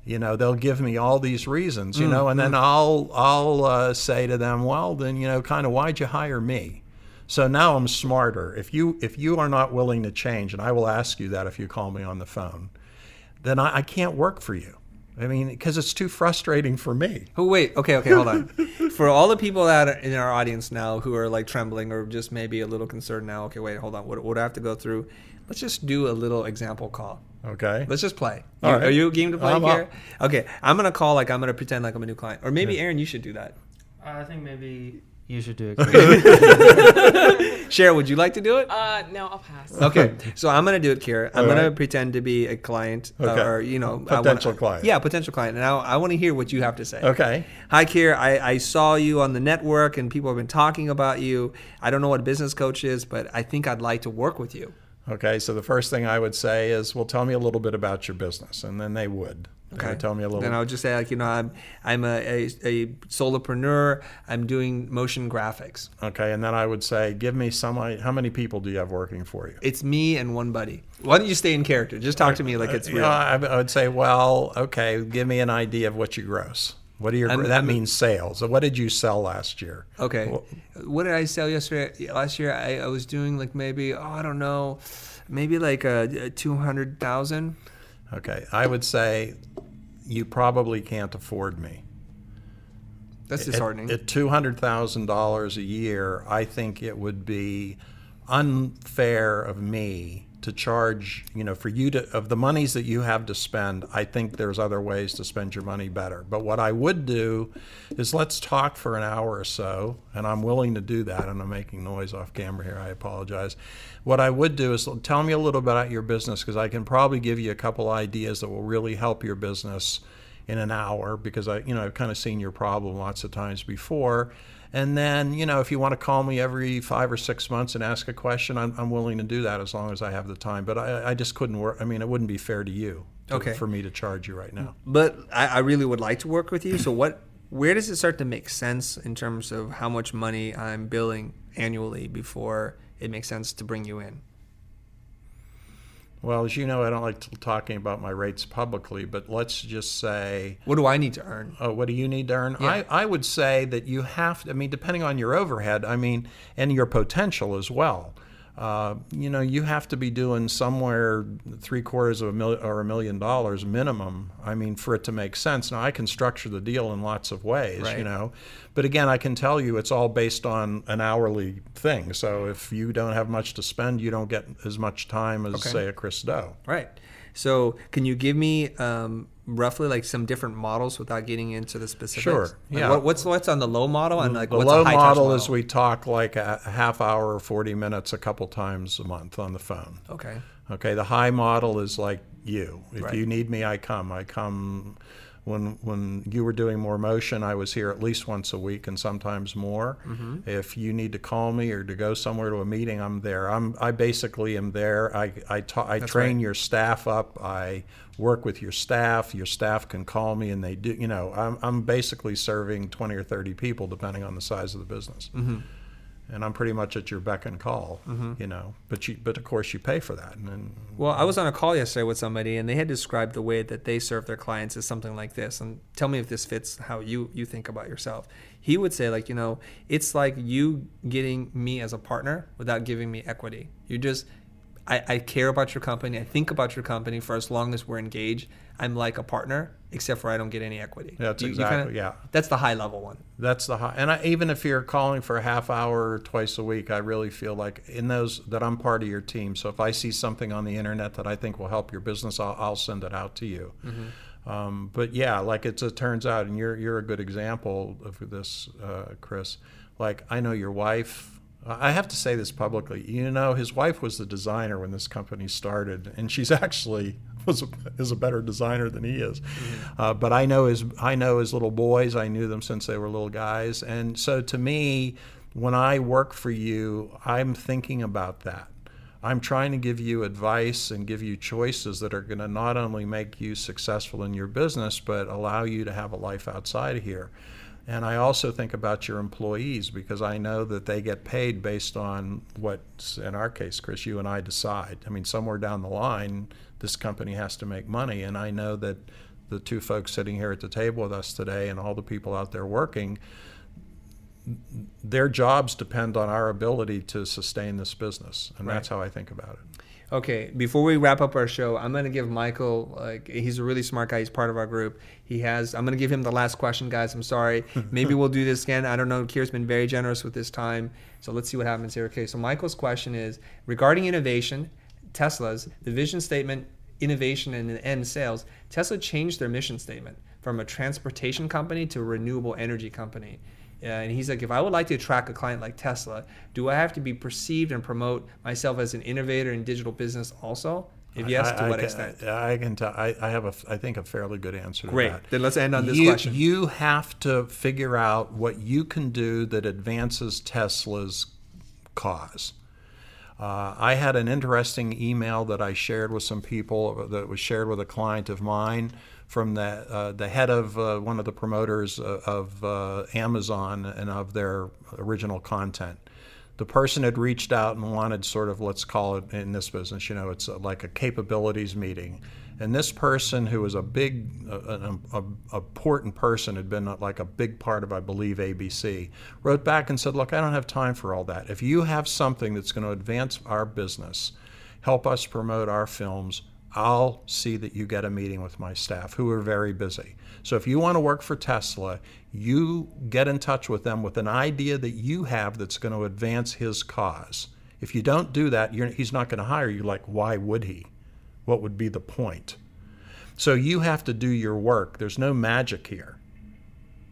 You know, they'll give me all these reasons, you know, and then I'll say to them, well, then, you know, kind of why'd you hire me? So now I'm smarter. If you are not willing to change, and I will ask you that if you call me on the phone, then I can't work for you. I mean, because it's too frustrating for me. Oh, wait. Okay, hold on. For all the people that are in our audience now who are like trembling or just maybe a little concerned now, okay, wait, hold on. What do I have to go through? Let's just do a little example call. Okay. Let's just play. All right. Are you game to play here? Okay, I'm going to call like I'm going to pretend like I'm a new client. Or maybe, Aaron, you should do that. I think maybe... You should do it. Cher, would you like to do it? No, I'll pass. Okay, so I'm going to do it, Keir. I'm going to pretend to be a client or, you know. Potential client. Yeah, potential client. And I want to hear what you have to say. Okay. Hi, Keir. I saw you on the network and people have been talking about you. I don't know what a business coach is, but I think I'd like to work with you. Okay, so the first thing I would say is, well, tell me a little bit about your business. And then they would. Okay. Tell me a little. Then I would just say, like, you know, I'm a solopreneur. I'm doing motion graphics. Okay, and then I would say, give me how many people do you have working for you? It's me and one buddy. Why don't you stay in character? Just talk to me like it's real. I would say, well, okay, give me an idea of what you gross. What are your? That means sales. So what did you sell last year? Okay, well, what did I sell yesterday? Last year I was doing like maybe 200,000. Okay, I would say you probably can't afford me. That's disheartening. At $200,000 a year, I think it would be unfair of me to charge, you know, for you to, of the monies that you have to spend, I think there's other ways to spend your money better. But what I would do is let's talk for an hour or so, and I'm willing to do that, and I'm making noise off camera here, I apologize. What I would do is tell me a little bit about your business, because I can probably give you a couple ideas that will really help your business in an hour, because I, you know, I've kind of seen your problem lots of times before. And then, you know, if you want to call me every 5 or 6 months and ask a question, I'm willing to do that as long as I have the time. But I just couldn't work. I mean, it wouldn't be fair to you for me to charge you right now. But I really would like to work with you. So where does it start to make sense in terms of how much money I'm billing annually before it makes sense to bring you in? Well, as you know, I don't like talking about my rates publicly, but let's just say... What do I need to earn? Oh, what do you need to earn? Yeah. I would say that you have to, I mean, depending on your overhead, I mean, and your potential as well, you know, you have to be doing somewhere $750,000 or $1 million minimum, I mean, for it to make sense. Now, I can structure the deal in lots of ways, right. You know, but again, I can tell you it's all based on an hourly thing. So if you don't have much to spend, you don't get as much time as, say, a Cristo. Right. So can you give me roughly like some different models without getting into the specifics? Sure. Yeah. Like what's on the low model and like what's a high touch model? The low model is we talk like a half hour or 40 minutes a couple times a month on the phone. Okay. Okay. The high model is like you. If right. you need me, I come. I come when you were doing more motion, I was here at least once a week and sometimes more. Mm-hmm. If you need to call me or to go somewhere to a meeting, I'm there. I basically am there. I train your staff up. I work with your staff. Your staff can call me and they do. You know, I'm basically serving 20 or 30 people depending on the size of the business. Mm-hmm. And I'm pretty much at your beck and call, mm-hmm. you know. But of course you pay for that. And then, well, I was on a call yesterday with somebody, and they had described the way that they serve their clients as something like this. And tell me if this fits how you think about yourself. He would say, like, you know, it's like you getting me as a partner without giving me equity. You just, I care about your company. I think about your company for as long as we're engaged. I'm like a partner, except for I don't get any equity. That's That's the high level one. That's the high. And even if you're calling for a half hour or twice a week, I really feel like in those that I'm part of your team. So if I see something on the internet that I think will help your business, I'll send it out to you. Mm-hmm. But yeah, like it turns out, and you're a good example of this, Chris. Like I know your wife. I have to say this publicly. You know, his wife was the designer when this company started, and she's actually is a better designer than he is. Mm-hmm. But I know his little boys. I knew them since they were little guys, and so to me, when I work for you, I'm thinking about that. I'm trying to give you advice and give you choices that are going to not only make you successful in your business, but allow you to have a life outside of here. And I also think about your employees because I know that they get paid based on what, in our case, Chris, you and I decide. I mean, somewhere down the line, this company has to make money. And I know that the two folks sitting here at the table with us today and all the people out there working, their jobs depend on our ability to sustain this business. And that's how I think about it. Okay, before we wrap up our show, I'm going to give Michael, he's a really smart guy. He's part of our group. I'm going to give him the last question, guys. I'm sorry. Maybe we'll do this again. I don't know. Keir's been very generous with his time. So let's see what happens here. Okay, so Michael's question is, regarding innovation, Tesla's, the vision statement, innovation, and in the end sales, Tesla changed their mission statement from a transportation company to a renewable energy company. And he's like, if I would like to attract a client like Tesla, do I have to be perceived and promote myself as an innovator in digital business also? If yes, to what extent? I can tell. I have, I think, a fairly good answer to that. Great. Then let's end on this question. You have to figure out what you can do that advances Tesla's cause. I had an interesting email that I shared with some people that was shared with a client of mine from the head of one of the promoters of Amazon and of their original content. The person had reached out and wanted sort of, let's call it in this business, you know, it's like a capabilities meeting. And this person who was a important person, had been like a big part of, I believe, ABC, wrote back and said, look, I don't have time for all that. If you have something that's going to advance our business, help us promote our films, I'll see that you get a meeting with my staff, who are very busy. So if you want to work for Tesla, you get in touch with them with an idea that you have that's going to advance his cause. If you don't do that, he's not going to hire you. Like, why would he? What would be the point? So you have to do your work. There's no magic here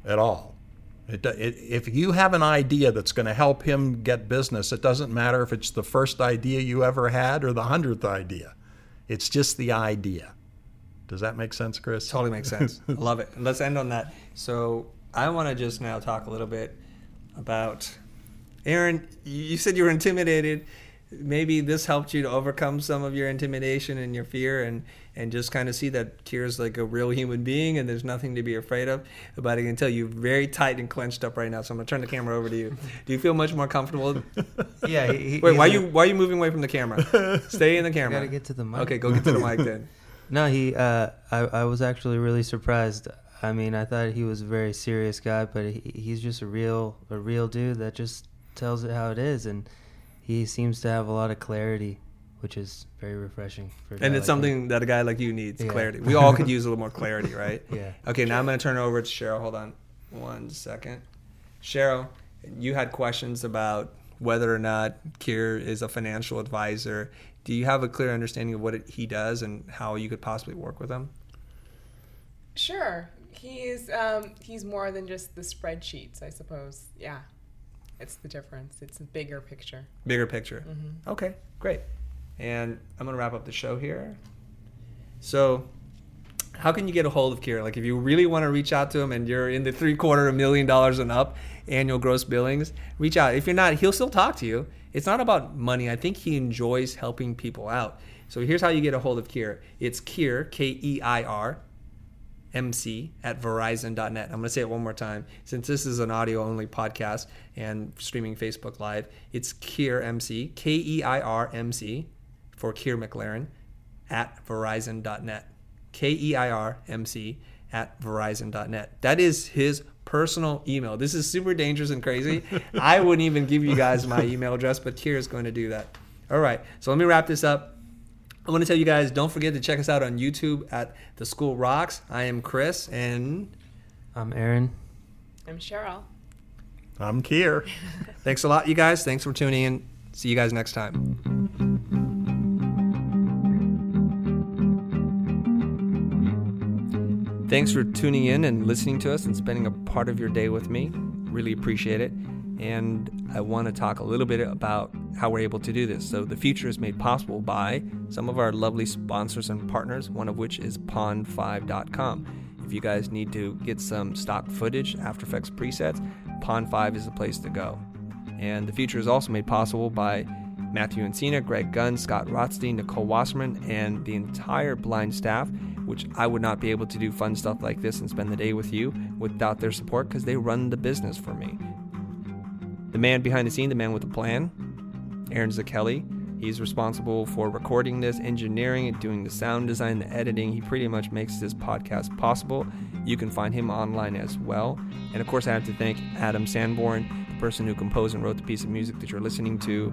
at all. If you have an idea that's going to help him get business, it doesn't matter if it's the first idea you ever had or the 100th idea. It's just the idea. Does that make sense, Chris? Totally makes sense. I love it. Let's end on that. So I want to just now talk a little bit about, Aaron, you said you were intimidated. Maybe this helped you to overcome some of your intimidation and your fear, and just kind of see that Keir's like a real human being and there's nothing to be afraid of. But I can tell you're very tight and clenched up right now, so I'm going to turn the camera over to you. Do you feel much more comfortable? Yeah. Wait, why are you moving away from the camera? Stay in the camera. I got to get to the mic. Okay, go get to the mic then. No, I was actually really surprised. I mean, I thought he was a very serious guy, but he's just a real dude that just tells it how it is, and he seems to have a lot of clarity, which is very refreshing. And it's something that a guy like you needs, clarity. We all could use a little more clarity, right? Yeah. Okay, now I'm going to turn it over to Cheryl. Hold on one second. Cheryl, you had questions about whether or not Keir is a financial advisor. Do you have a clear understanding of what he does and how you could possibly work with him? Sure. He's more than just the spreadsheets, I suppose. Yeah. It's the difference. It's a bigger picture. Bigger picture. Mm-hmm. Okay, great. And I'm going to wrap up the show here. So how can you get a hold of Keir? Like, if you really want to reach out to him and you're in the $750,000 and up annual gross billings, reach out. If you're not, he'll still talk to you. It's not about money. I think he enjoys helping people out. So here's how you get a hold of Keir. It's Keir, K-E-I-R, MC at Verizon.net. I'm going to say it one more time, since this is an audio-only podcast and streaming Facebook Live. It's Keir MC, K-E-I-R-M-C, for Keir McLaren, at Verizon.net. K-E-I-R-M-C at Verizon.net. That is his personal email. This is super dangerous and crazy. I wouldn't even give you guys my email address, but Keir is going to do that. All right, so let me wrap this up. I want to tell you guys, don't forget to check us out on YouTube at The School Rocks. I am Chris, and I'm Aaron. I'm Cheryl. I'm Keir. Thanks a lot, you guys. Thanks for tuning in. See you guys next time. Thanks for tuning in and listening to us and spending a part of your day with me. Really appreciate it. And I want to talk a little bit about how we're able to do this. So the future is made possible by some of our lovely sponsors and partners, one of which is Pond5.com. If you guys need to get some stock footage, After Effects presets, Pond5 is the place to go. And the future is also made possible by Matthew Encina, Greg Gunn, Scott Rothstein, Nicole Wasserman, and the entire Blind staff, which I would not be able to do fun stuff like this and spend the day with you without their support, because they run the business for me. The man behind the scene, the man with the plan, Aaron Zakelli. He's responsible for recording this, engineering it, doing the sound design, the editing. He pretty much makes this podcast possible. You can find him online as well. And of course, I have to thank Adam Sanborn, the person who composed and wrote the piece of music that you're listening to.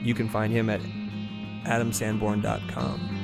You can find him at adamsanborn.com.